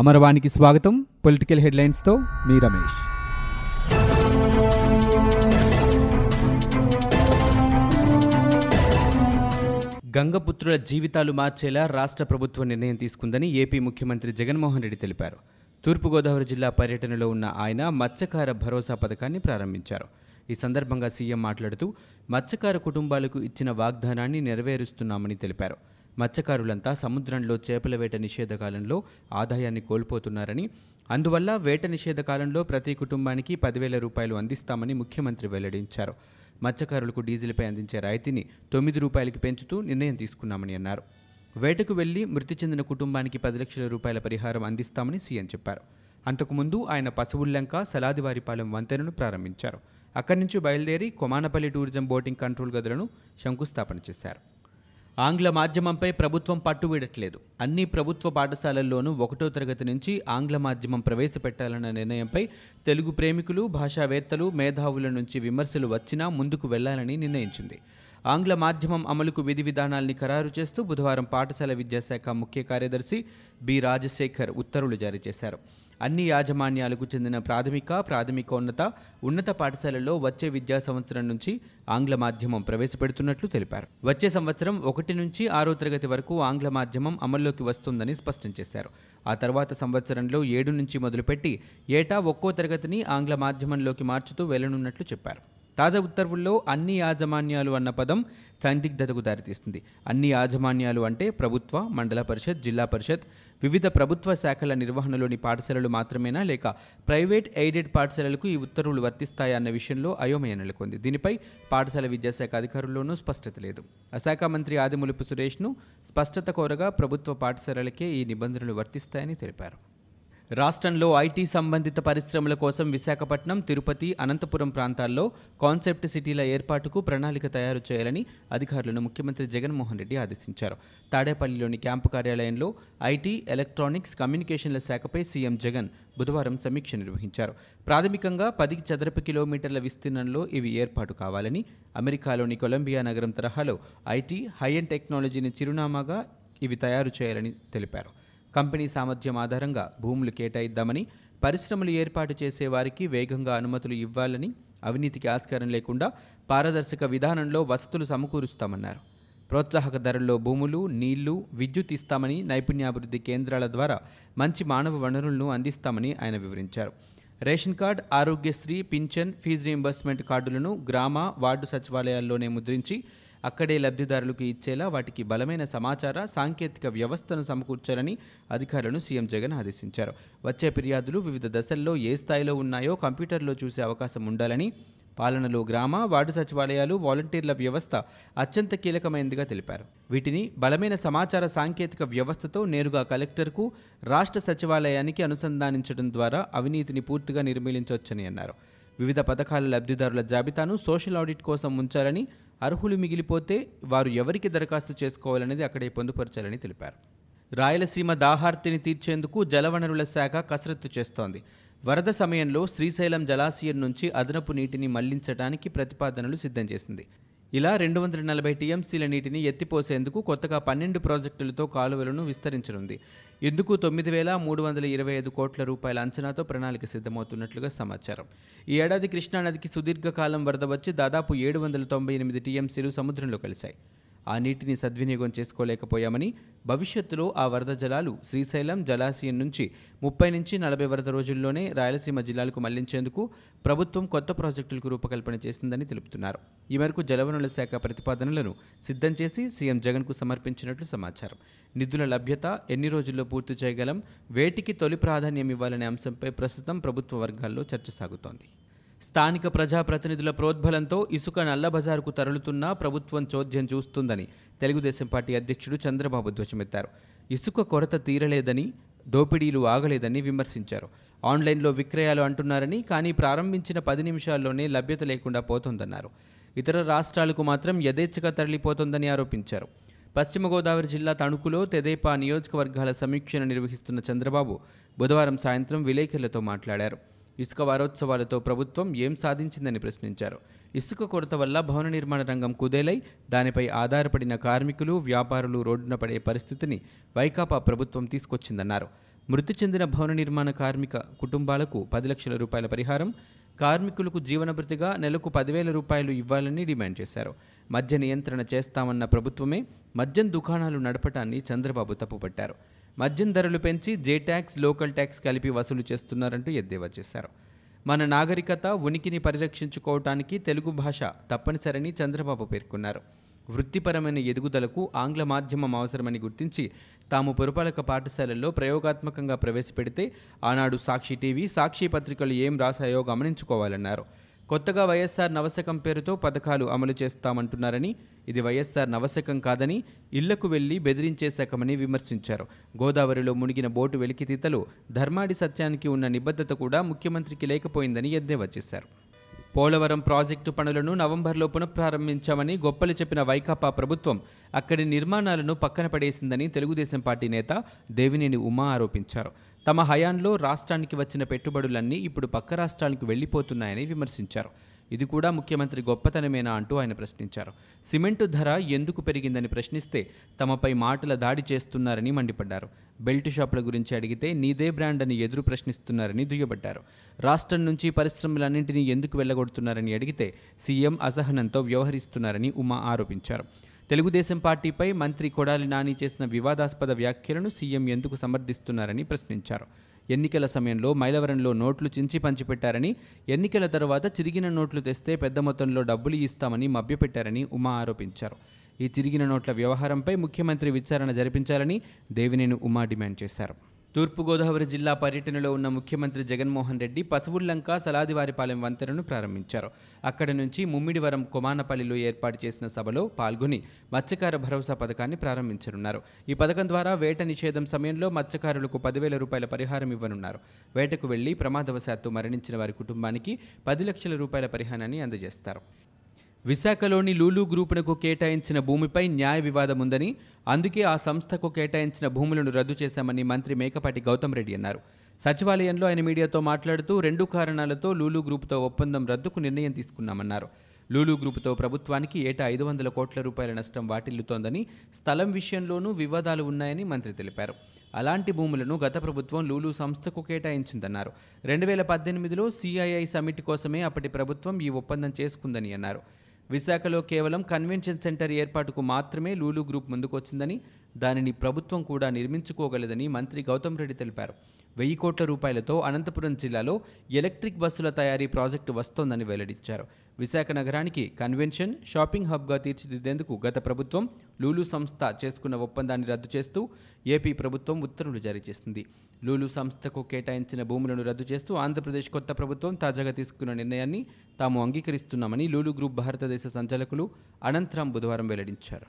అమరవాణికి స్వాగతం. పొలిటికల్ హెడ్లైన్స్తో మీ రమేష్. గంగపుత్రుల జీవితాలు మార్చేలా రాష్ట్ర ప్రభుత్వం నిర్ణయం తీసుకుందని ఏపీ ముఖ్యమంత్రి జగన్మోహన్ రెడ్డి తెలిపారు. తూర్పుగోదావరి జిల్లా పర్యటనలో ఉన్న ఆయన మత్స్యకార భరోసా పథకాన్ని ప్రారంభించారు. ఈ సందర్భంగా సీఎం మాట్లాడుతూ మత్స్యకార కుటుంబాలకు ఇచ్చిన వాగ్దానాన్ని నెరవేరుస్తున్నామని తెలిపారు. మత్స్యకారులంతా సముద్రంలో చేపల వేట నిషేధ కాలంలో ఆదాయాన్ని కోల్పోతున్నారని, అందువల్ల వేట నిషేధ కాలంలో ప్రతి కుటుంబానికి 10,000 రూపాయలు అందిస్తామని ముఖ్యమంత్రి వెల్లడించారు. మత్స్యకారులకు డీజిల్పై అందించే రాయితీని 9 రూపాయలకి పెంచుతూ నిర్ణయం తీసుకున్నామని అన్నారు. వేటకు వెళ్లి మృతి చెందిన కుటుంబానికి 10 లక్షల రూపాయల పరిహారం అందిస్తామని సీఎం చెప్పారు. అంతకుముందు ఆయన పశువుల్లంక, సలాదివారిపాలెం వంతెనను ప్రారంభించారు. అక్కడి నుంచి బయలుదేరి కొమానపల్లి టూరిజం బోటింగ్ కంట్రోల్ గదులను శంకుస్థాపన చేశారు. ఆంగ్ల మాధ్యమంపై ప్రభుత్వం పట్టు వీడట్లేదు. అన్ని ప్రభుత్వ పాఠశాలల్లోనూ 1వ తరగతి నుంచి ఆంగ్ల మాధ్యమం ప్రవేశపెట్టాలన్న నిర్ణయంపై తెలుగు ప్రేమికులు, భాషావేత్తలు, మేధావుల నుంచి విమర్శలు వచ్చినా ముందుకు వెళ్లాలని నిర్ణయించింది. ఆంగ్ల మాధ్యమం అమలుకు విధి విధానాల్ని ఖరారు చేస్తూ బుధవారం పాఠశాల విద్యాశాఖ ముఖ్య కార్యదర్శి బి రాజశేఖర్ ఉత్తర్వులు జారీ చేశారు. అన్ని యాజమాన్యాలకు చెందిన ప్రాథమికోన్నత పాఠశాలల్లో వచ్చే విద్యా సంవత్సరం నుంచి ఆంగ్ల మాధ్యమం ప్రవేశపెడుతున్నట్లు తెలిపారు. వచ్చే సంవత్సరం 1 నుంచి 6వ తరగతి వరకు ఆంగ్ల మాధ్యమం అమల్లోకి వస్తుందని స్పష్టం చేశారు. ఆ తర్వాత సంవత్సరంలో 7 నుంచి మొదలుపెట్టి ఏటా 1వ తరగతిని ఆంగ్ల మాధ్యమంలోకి మార్చుతూ వెళ్లనున్నట్లు చెప్పారు. తాజా ఉత్తర్వుల్లో అన్ని యాజమాన్యాలు అన్న పదం సందిగ్ధతకు దారితీస్తుంది. అన్ని యాజమాన్యాలు అంటే ప్రభుత్వ, మండల పరిషత్, జిల్లా పరిషత్, వివిధ ప్రభుత్వ శాఖల నిర్వహణలోని పాఠశాలలు మాత్రమేనా, లేక ప్రైవేట్ ఎయిడెడ్ పాఠశాలలకు ఈ ఉత్తర్వులు వర్తిస్తాయా అన్న విషయంలో అయోమయం నెలకొంది. దీనిపై పాఠశాల విద్యాశాఖ అధికారుల్లోనూ స్పష్టత లేదు. శాఖ మంత్రి ఆదిమూలపు సురేష్ను స్పష్టత కోరగా ప్రభుత్వ పాఠశాలలకే ఈ నిబంధనలు వర్తిస్తాయని తెలిపారు. రాష్ట్రంలో ఐటీ సంబంధిత పరిశ్రమల కోసం విశాఖపట్నం, తిరుపతి, అనంతపురం ప్రాంతాల్లో కాన్సెప్ట్ సిటీల ఏర్పాటుకు ప్రణాళిక తయారు చేయాలని అధికారులను ముఖ్యమంత్రి జగన్మోహన్ రెడ్డి ఆదేశించారు. తాడేపల్లిలోని క్యాంపు కార్యాలయంలో ఐటీ, ఎలక్ట్రానిక్స్, కమ్యూనికేషన్ల శాఖపై సీఎం జగన్ బుధవారం సమీక్ష నిర్వహించారు. ప్రాథమికంగా 10 చదరపు కిలోమీటర్ల విస్తీర్ణంలో ఇవి ఏర్పాటు కావాలని, అమెరికాలోని కొలంబియా నగరం తరహాలో ఐటీ, హై అండ్ టెక్నాలజీని చిరునామాగా ఇవి తయారు చేయాలని తెలిపారు. కంపెనీ సామర్థ్యం ఆధారంగా భూములు కేటాయిద్దామని, పరిశ్రమలు ఏర్పాటు చేసేవారికి వేగంగా అనుమతులు ఇవ్వాలని, అవినీతికి ఆస్కారం లేకుండా పారదర్శక విధానంలో వసతులు సమకూరుస్తామన్నారు. ప్రోత్సాహక ధరల్లో భూములు, నీళ్లు, విద్యుత్ ఇస్తామని, నైపుణ్యాభివృద్ధి కేంద్రాల ద్వారా మంచి మానవ వనరులను అందిస్తామని ఆయన వివరించారు. రేషన్ కార్డ్, ఆరోగ్యశ్రీ, పింఛన్, ఫీజు రీయింబర్స్మెంట్ కార్డులను గ్రామ, వార్డు సచివాలయాల్లోనే ముద్రించి అక్కడే లబ్ధిదారులకు ఇచ్చేలా వాటికి బలమైన సమాచార సాంకేతిక వ్యవస్థను సమకూర్చాలని అధికారులను సీఎం జగన్ ఆదేశించారు. వచ్చే ఫిర్యాదులు వివిధ దశల్లో ఏ స్థాయిలో ఉన్నాయో కంప్యూటర్లో చూసే అవకాశం ఉండాలని, పాలనలో గ్రామ, వార్డు సచివాలయాలు, వాలంటీర్ల వ్యవస్థ అత్యంత కీలకమైనదిగా తెలిపారు. వీటిని బలమైన సమాచార సాంకేతిక వ్యవస్థతో నేరుగా కలెక్టర్కు, రాష్ట్ర సచివాలయానికి అనుసంధానించడం ద్వారా అవినీతిని పూర్తిగా నిర్మూలించవచ్చని అన్నారు. వివిధ పథకాల లబ్ధిదారుల జాబితాను సోషల్ ఆడిట్ కోసం ఉంచాలని, అర్హులు మిగిలిపోతే వారు ఎవరికి దరఖాస్తు చేసుకోవాలనేది అక్కడే పొందుపరచాలని తెలిపారు. రాయలసీమ దాహార్తిని తీర్చేందుకు జలవనరుల శాఖ కసరత్తు చేస్తోంది. వరద సమయంలో శ్రీశైలం జలాశయం నుంచి అదనపు నీటిని మళ్లించడానికి ప్రతిపాదనలు సిద్ధం చేసింది. ఇలా 240 టీఎంసీల నీటిని ఎత్తిపోసేందుకు కొత్తగా 12 ప్రాజెక్టులతో కాలువలను విస్తరించనుంది. ఇందుకు 9,325 కోట్ల రూపాయల అంచనాతో ప్రణాళిక సిద్ధమవుతున్నట్లుగా సమాచారం. ఈ ఏడాది కృష్ణానదికి సుదీర్ఘకాలం వరద వచ్చి దాదాపు 798 టీఎంసీలు సముద్రంలో కలిశాయి. ఆ నీటిని సద్వినియోగం చేసుకోలేకపోయామని, భవిష్యత్తులో ఆ వరద జలాలు శ్రీశైలం జలాశయం నుంచి 30 నుంచి 40 వరద రోజుల్లోనే రాయలసీమ జిల్లాలకు మళ్లించేందుకు ప్రభుత్వం కొత్త ప్రాజెక్టులకు రూపకల్పన చేసిందని తెలుపుతున్నారు. ఈ మేరకు జలవనరుల శాఖ ప్రతిపాదనలను సిద్ధం చేసి సీఎం జగన్కు సమర్పించినట్లు సమాచారం. నిధుల లభ్యత, ఎన్ని రోజుల్లో పూర్తి చేయగలం, వేటికి తొలి ప్రాధాన్యం ఇవ్వాలనే అంశంపై ప్రస్తుతం ప్రభుత్వ వర్గాల్లో చర్చ సాగుతోంది. స్థానిక ప్రజాప్రతినిధుల ప్రోద్బలంతో ఇసుక నల్ల బజారుకు తరలుతున్నా ప్రభుత్వం చోద్యం చూస్తుందని తెలుగుదేశం పార్టీ అధ్యక్షుడు చంద్రబాబు ధ్వజమెత్తారు. ఇసుక కొరత తీరలేదని, దోపిడీలు ఆగలేదని విమర్శించారు. ఆన్లైన్లో విక్రయాలు అంటున్నారని, కానీ ప్రారంభించిన 10 నిమిషాల్లోనే లభ్యత లేకుండా పోతోందన్నారు. ఇతర రాష్ట్రాలకు మాత్రం యథేచ్ఛగా తరలిపోతోందని ఆరోపించారు. పశ్చిమ గోదావరి జిల్లా తణుకులో తెదేపా నియోజకవర్గాల సమీక్షను నిర్వహిస్తున్న చంద్రబాబు బుధవారం సాయంత్రం విలేకరులతో మాట్లాడారు. ఇసుక వారోత్సవాలతో ప్రభుత్వం ఏం సాధించిందని ప్రశ్నించారు. ఇసుక కొరత వల్ల భవన నిర్మాణ రంగం కుదేలై దానిపై ఆధారపడిన కార్మికులు, వ్యాపారులు రోడ్డున పడే పరిస్థితిని వైకాపా ప్రభుత్వం తీసుకొచ్చిందన్నారు. మృతి చెందిన భవన నిర్మాణ కార్మిక కుటుంబాలకు 10 లక్షల రూపాయల పరిహారం, కార్మికులకు జీవనభృతిగా నెలకు 10,000 రూపాయలు ఇవ్వాలని డిమాండ్ చేశారు. మద్య నియంత్రణ చేస్తామన్న ప్రభుత్వమే మద్యం దుకాణాలు నడపటాన్ని చంద్రబాబు తప్పుపట్టారు. మద్యం ధరలు పెంచి జే ట్యాక్స్, లోకల్ ట్యాక్స్ కలిపి వసూలు చేస్తున్నారంటూ ఎద్దేవా చేశారు. మన నాగరికత, ఉనికిని పరిరక్షించుకోవటానికి తెలుగు భాష తప్పనిసరని చంద్రబాబు పేర్కొన్నారు. వృత్తిపరమైన ఎదుగుదలకు ఆంగ్ల మాధ్యమం అవసరమని గుర్తించి తాము పురపాలక పాఠశాలల్లో ప్రయోగాత్మకంగా ప్రవేశపెడితే ఆనాడు సాక్షి టీవీ, సాక్షి పత్రికలు ఏం రాశాయో గమనించుకోవాలన్నారు. కొత్తగా వైఎస్ఆర్ నవశకం పేరుతో పథకాలు అమలు చేస్తామంటున్నారని, ఇది వైఎస్ఆర్ నవశకం కాదని ఇళ్లకు వెళ్లి బెదిరించే శకమని విమర్శించారు. గోదావరిలో మునిగిన బోటు వెలికితీతలు, ధర్మాడి సత్యానికి ఉన్న నిబద్ధత కూడా ముఖ్యమంత్రికి లేకపోయిందని ఎద్దేవా చేశారు. పోలవరం ప్రాజెక్టు పనులను నవంబర్లో పునఃప్రారంభించామని గొప్పలు చెప్పిన వైకాపా ప్రభుత్వం అక్కడి నిర్మాణాలను పక్కన పడేసిందని తెలుగుదేశం పార్టీ నేత దేవినేని ఉమా ఆరోపించారు. తమ హయాంలో రాష్ట్రానికి వచ్చిన పెట్టుబడులన్నీ ఇప్పుడు పక్క రాష్ట్రాలకు వెళ్ళిపోతున్నాయని విమర్శించారు. ఇది కూడా ముఖ్యమంత్రి గొప్పతనమేనా అంటూ ఆయన ప్రశ్నించారు. సిమెంటు ధర ఎందుకు పెరిగిందని ప్రశ్నిస్తే తమపై మాటల దాడి చేస్తున్నారని మండిపడ్డారు. బెల్ట్ షాపుల గురించి అడిగితే నీదే బ్రాండ్ అని ఎదురు ప్రశ్నిస్తున్నారని దుయ్యబట్టారు. రాష్ట్రం నుంచి పరిశ్రమలన్నింటినీ ఎందుకు వెళ్ళగొడుతున్నారని అడిగితే సీఎం అసహనంతో వ్యవహరిస్తున్నారని ఉమా ఆరోపించారు. తెలుగుదేశం పార్టీపై మంత్రి కొడాలి నాని చేసిన వివాదాస్పద వ్యాఖ్యలను సీఎం ఎందుకు సమర్థిస్తున్నారని ప్రశ్నించారు. ఎన్నికల సమయంలో మైలవరంలో నోట్లు చించి పంచిపెట్టారని, ఎన్నికల తర్వాత చిరిగిన నోట్లు తెస్తే పెద్ద మొత్తంలో డబ్బులు ఇస్తామని మభ్యపెట్టారని ఉమా ఆరోపించారు. ఈ చిరిగిన నోట్ల వ్యవహారంపై ముఖ్యమంత్రి విచారణ జరిపించాలని దేవినేని ఉమా డిమాండ్ చేశారు. తూర్పుగోదావరి జిల్లా పర్యటనలో ఉన్న ముఖ్యమంత్రి జగన్మోహన్ రెడ్డి పశువుల్లంక, సలాదివారిపాలెం వంతెనను ప్రారంభించారు. అక్కడి నుంచి ముమ్మిడివరం కొమానపల్లిలో ఏర్పాటు చేసిన సభలో పాల్గొని మత్స్యకార భరోసా పథకాన్ని ప్రారంభించనున్నారు. ఈ పథకం ద్వారా వేట నిషేధం సమయంలో మత్స్యకారులకు 10,000 రూపాయల పరిహారం ఇవ్వనున్నారు. వేటకు వెళ్లి ప్రమాదవశాత్తు మరణించిన వారి కుటుంబానికి 10 లక్షల రూపాయల పరిహారాన్ని అందజేస్తారు. విశాఖలోని లూలు గ్రూపునకు కేటాయించిన భూమిపై న్యాయ వివాదం ఉందని, అందుకే ఆ సంస్థకు కేటాయించిన భూములను రద్దు చేశామని మంత్రి మేకపాటి గౌతమ్ రెడ్డి అన్నారు. సచివాలయంలో ఆయన మీడియాతో మాట్లాడుతూ 2 కారణాలతో లూలు గ్రూపుతో ఒప్పందం రద్దుకు నిర్ణయం తీసుకున్నామన్నారు. లూలు గ్రూపుతో ప్రభుత్వానికి ఏటా 500 కోట్ల రూపాయల నష్టం వాటిల్లుతోందని, స్థలం విషయంలోనూ వివాదాలు ఉన్నాయని మంత్రి తెలిపారు. అలాంటి భూములను గత ప్రభుత్వం లూలు సంస్థకు కేటాయించిందన్నారు. 2018లో సిఐఐ సమిట్ కోసమే అప్పటి ప్రభుత్వం ఈ ఒప్పందం చేసుకుందని అన్నారు. విశాఖలో కేవలం కన్వెన్షన్ సెంటర్ ఏర్పాటుకు మాత్రమే లూలు గ్రూప్ ముందుకొచ్చిందని, దానిని ప్రభుత్వం కూడా నిర్మించుకోగలదని మంత్రి గౌతమ్ రెడ్డి తెలిపారు. 1,000 కోట్ల రూపాయలతో అనంతపురం జిల్లాలో ఎలక్ట్రిక్ బస్సుల తయారీ ప్రాజెక్టు వస్తోందని వెల్లడించారు. విశాఖ నగరానికి కన్వెన్షన్, షాపింగ్ హబ్గా తీర్చిదిద్దేందుకు గత ప్రభుత్వం లూలు సంస్థ చేసుకున్న ఒప్పందాన్ని రద్దు చేస్తూ ఏపీ ప్రభుత్వం ఉత్తర్వులు జారీ చేసింది. లూలు సంస్థకు కేటాయించిన భూములను రద్దు చేస్తూ ఆంధ్రప్రదేశ్ కొత్త ప్రభుత్వం తాజాగా తీసుకున్న నిర్ణయాన్ని తాము అంగీకరిస్తున్నామని లూలు గ్రూప్ భారతదేశ సంచాలకులు అనంతరామ్ బుధవారం వెల్లడించారు.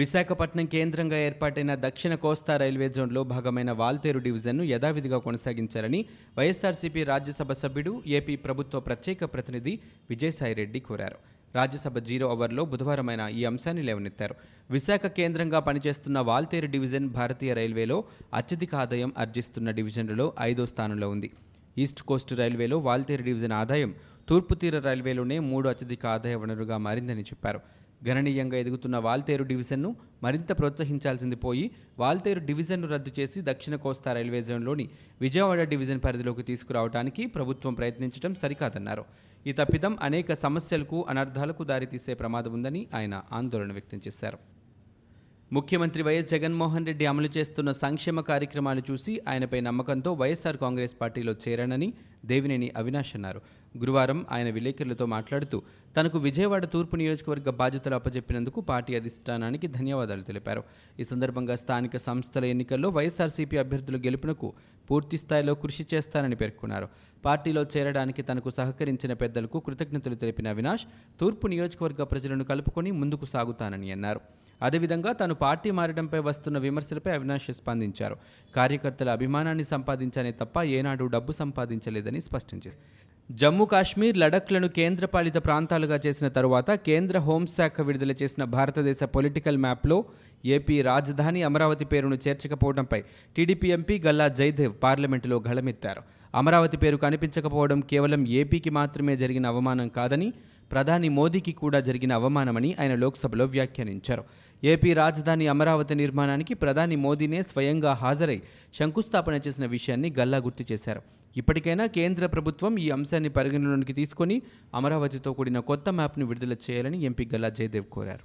విశాఖపట్నం కేంద్రంగా ఏర్పాటైన దక్షిణ కోస్తా రైల్వే జోన్లో భాగమైన వాల్తేరు డివిజన్ను యథావిధిగా కొనసాగించాలని వైఎస్ఆర్సీపీ రాజ్యసభ సభ్యుడు, ఏపీ ప్రభుత్వ ప్రత్యేక ప్రతినిధి విజయసాయి రెడ్డి కోరారు. రాజ్యసభ 0 అవర్లో బుధవారం ఆయన ఈ అంశాన్ని లేవనెత్తారు. విశాఖ కేంద్రంగా పనిచేస్తున్న వాల్తేరు డివిజన్ భారతీయ రైల్వేలో అత్యధిక ఆదాయం ఆర్జిస్తున్న డివిజన్లలో 5వ స్థానంలో ఉంది. ఈస్ట్ కోస్ట్ రైల్వేలో వాల్తేరు డివిజన్ ఆదాయం తూర్పు తీర రైల్వేలోనే 3వ అత్యధిక ఆదాయ వనరుగా మారిందని చెప్పారు. గణనీయంగా ఎదుగుతున్న వాల్తేరు డివిజన్ను మరింత ప్రోత్సహించాల్సింది పోయి వాల్తేరు డివిజన్ను రద్దు చేసి దక్షిణ కోస్తా రైల్వే జోన్లోని విజయవాడ డివిజన్ పరిధిలోకి తీసుకురావడానికి ప్రభుత్వం ప్రయత్నించడం సరికాదన్నారు. ఈ తప్పిదం అనేక సమస్యలకు, అనర్థాలకు దారితీసే ప్రమాదం ఉందని ఆయన ఆందోళన వ్యక్తం చేశారు. ముఖ్యమంత్రి వైఎస్ జగన్మోహన్ రెడ్డి అమలు చేస్తున్న సంక్షేమ కార్యక్రమాలు చూసి ఆయనపై నమ్మకంతో వైఎస్ఆర్ కాంగ్రెస్ పార్టీలో చేరానని దేవినేని అవినాష్ అన్నారు. గురువారం ఆయన విలేకరులతో మాట్లాడుతూ తనకు విజయవాడ తూర్పు నియోజకవర్గ బాధ్యతలు అప్పజెప్పినందుకు పార్టీ అధిష్టానానికి ధన్యవాదాలు తెలిపారు. ఈ సందర్భంగా స్థానిక సంస్థల ఎన్నికల్లో వైఎస్ఆర్సీపీ అభ్యర్థుల గెలుపునకు పూర్తి స్థాయిలో కృషి చేస్తానని పేర్కొన్నారు. పార్టీలో చేరడానికి తనకు సహకరించిన పెద్దలకు కృతజ్ఞతలు తెలిపిన అవినాష్ తూర్పు నియోజకవర్గ ప్రజలను కలుపుకొని ముందుకు సాగుతానని అన్నారు. అదేవిధంగా తాను పార్టీ మారడంపై వస్తున్న విమర్శలపై అవినాష్ స్పందించారు. కార్యకర్తల అభిమానాన్ని సంపాదించానే తప్ప ఏనాడు డబ్బు సంపాదించలేదని స్పష్టం చేశారు. జమ్మూ కాశ్మీర్, లడఖ్లను కేంద్రపాలిత ప్రాంతాలుగా చేసిన తరువాత కేంద్ర హోంశాఖ విడుదల చేసిన భారతదేశ పొలిటికల్ మ్యాప్లో ఏపీ రాజధాని అమరావతి పేరును చేర్చకపోవడంపై టీడీపీ ఎంపీ గల్లా జయదేవ్ పార్లమెంటులో గళమెత్తారు. అమరావతి పేరు కనిపించకపోవడం కేవలం ఏపీకి మాత్రమే జరిగిన అవమానం కాదని, ప్రధాని మోదీకి కూడా జరిగిన అవమానమని ఆయన లోక్సభలో వ్యాఖ్యానించారు. ఏపీ రాజధాని అమరావతి నిర్మాణానికి ప్రధాని మోదీనే స్వయంగా హాజరై శంకుస్థాపన చేసిన విషయాన్ని గల్లా గుర్తు చేశారు. ఇప్పటికైనా కేంద్ర ప్రభుత్వం ఈ అంశాన్ని పరిగణలోనికి తీసుకొని అమరావతితో కూడిన కొత్త మ్యాప్ను విడుదల చేయాలని ఎంపీ గల్లా జయదేవ్ కోరారు.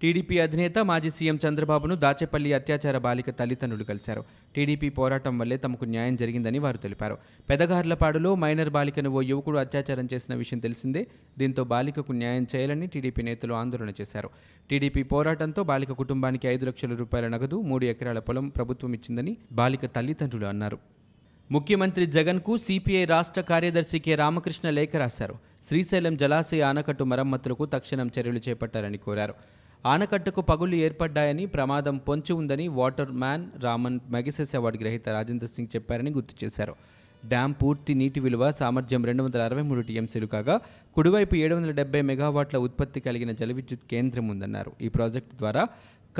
టీడీపీ అధినేత మాజీ సీఎం చంద్రబాబును దాచేపల్లి అత్యాచార బాలిక తల్లిదండ్రులు కలిశారు. టీడీపీ పోరాటం వల్లే తమకు న్యాయం జరిగిందని వారు తెలిపారు. పెదగార్లపాడులో మైనర్ బాలికను ఓ యువకుడు అత్యాచారం చేసిన విషయం తెలిసిందే. దీంతో బాలికకు న్యాయం చేయాలని టీడీపీ నేతలు ఆందోళన చేశారు. టీడీపీ పోరాటంతో బాలిక కుటుంబానికి 5 లక్షల రూపాయల నగదు, 3 ఎకరాల పొలం ప్రభుత్వం ఇచ్చిందని బాలిక తల్లిదండ్రులు అన్నారు. ముఖ్యమంత్రి జగన్కు సిపిఐ రాష్ట్ర కార్యదర్శి కె రామకృష్ణ లేఖ రాశారు. శ్రీశైలం జలాశయ ఆనకట్టు మరమ్మతులకు తక్షణం చర్యలు చేపట్టాలని కోరారు. ఆనకట్టుకు పగుళ్లు ఏర్పడ్డాయని, ప్రమాదం పొంచి ఉందని water man Ramon Magsaysay award గ్రహీత రాజేందర్ సింగ్ చెప్పారని గుర్తు చేశారు. డ్యాం పూర్తి నీటి విలువ సామర్థ్యం 263 టీఎంసీలు కాగా కుడివైపు 770 మెగావాట్ల ఉత్పత్తి కలిగిన జలవిద్యుత్ కేంద్రం ఉందన్నారు. ఈ ప్రాజెక్టు ద్వారా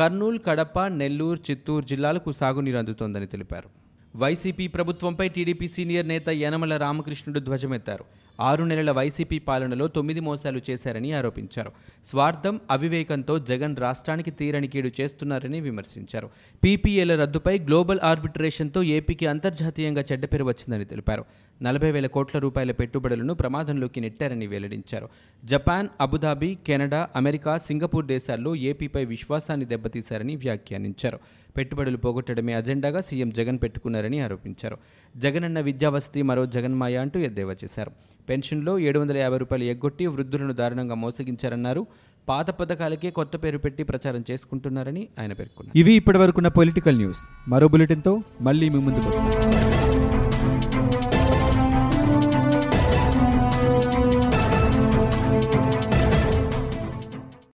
కర్నూలు, కడప, నెల్లూరు, చిత్తూరు జిల్లాలకు సాగునీరు అందుతోందని తెలిపారు. వైసీపీ ప్రభుత్వంపై టీడీపీ సీనియర్ నేత యనమల రామకృష్ణుడు ధ్వజమెత్తారు. 6 నెలల వైసీపీ పాలనలో 9 మోసాలు చేశారని ఆరోపించారు. స్వార్థం, అవివేకంతో జగన్ రాష్ట్రానికి తీరని కీడు చేస్తున్నారని విమర్శించారు. పీపీఏల రద్దుపై గ్లోబల్ ఆర్బిట్రేషన్తో ఏపీకి అంతర్జాతీయంగా చెడ్డ పేరు వచ్చిందని తెలిపారు. 40,000 కోట్ల రూపాయల పెట్టుబడులను ప్రమాదంలోకి నెట్టారని వెల్లడించారు. Japan, Abu Dhabi, Canada, America, Singapore దేశాల్లో ఏపీపై విశ్వాసాన్ని దెబ్బతీశారని వ్యాఖ్యానించారు. పెట్టుబడులు పోగొట్టడమే అజెండాగా సీఎం జగన్ పెట్టుకున్నారని ఆరోపించారు. జగనన్న విద్యావసతి మరో జగన్మాయ అంటూ ఎద్దేవా చేశారు. పెన్షన్లో 750 రూపాయలు ఎగ్గొట్టి వృద్ధులను దారుణంగా మోసగించారన్నారు. పాత పథకాలకే కొత్త పేరు పెట్టి ప్రచారం చేసుకుంటున్నారని ఆయన పేర్కొన్నారు. ఇవి ఇప్పటివరకున్న పొలిటికల్ న్యూస్. మరో బులెటిన్తో మళ్ళీ మీ ముందుకు వస్తాం.